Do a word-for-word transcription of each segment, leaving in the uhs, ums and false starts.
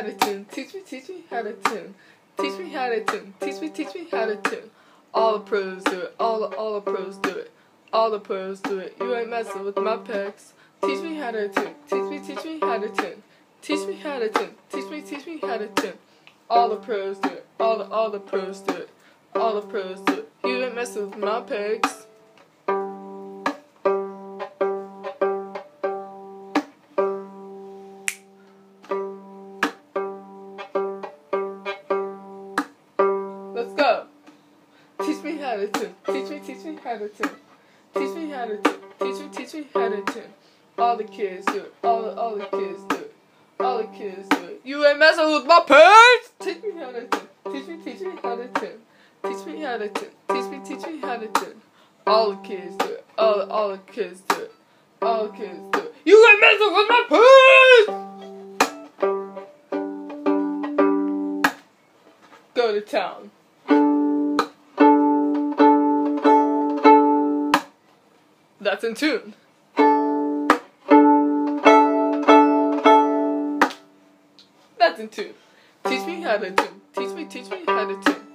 how to tune. Teach me, teach me how to tune. Teach me how to tune. Teach me, teach me how to tune. All the pros do it. All the, all the pros do it. All the pros do it. You ain't messing with my pecs. Teach me how to tune. Teach me, teach me how to tune. Teach me how to tune. Teach me, teach me how to tune. All the pros do it. All the, all the pros do it. All the pros do it. You ain't messing with my pecs. Let's go. Teach me how to tune. Teach me, teach me how to tune. Teach me how to tune. Teach me, teach me how to tune. All the kids do it. All the, all the kids do it. All the kids do it. You ain't messing with my parents. Teach me how to tune. Teach me, teach me how to tune. Teach me how to tune. Teach me, teach me how to tune. All the kids do it. All the, all the kids do it. All the kids do it. You ain't messing with my parents. Go to town. That's in tune. That's in tune. Teach me how to tune. Teach me, teach me how to tune.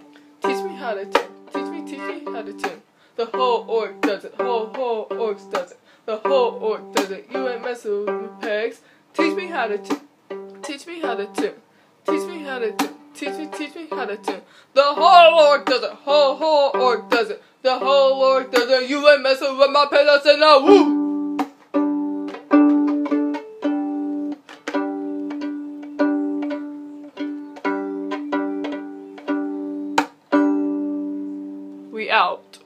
Teach me how to tune. Teach me, teach me how to tune. The whole org does it. Whole, whole orgs does it. The whole org does it. You ain't messing with my pegs. Teach me how to tune. Teach me how to tune. Teach me how to tune. Teach me, teach me how to tune. The whole org does it. Whole, whole org does it. The whole org does it. You ain't messing with my pedals and I woo. We out.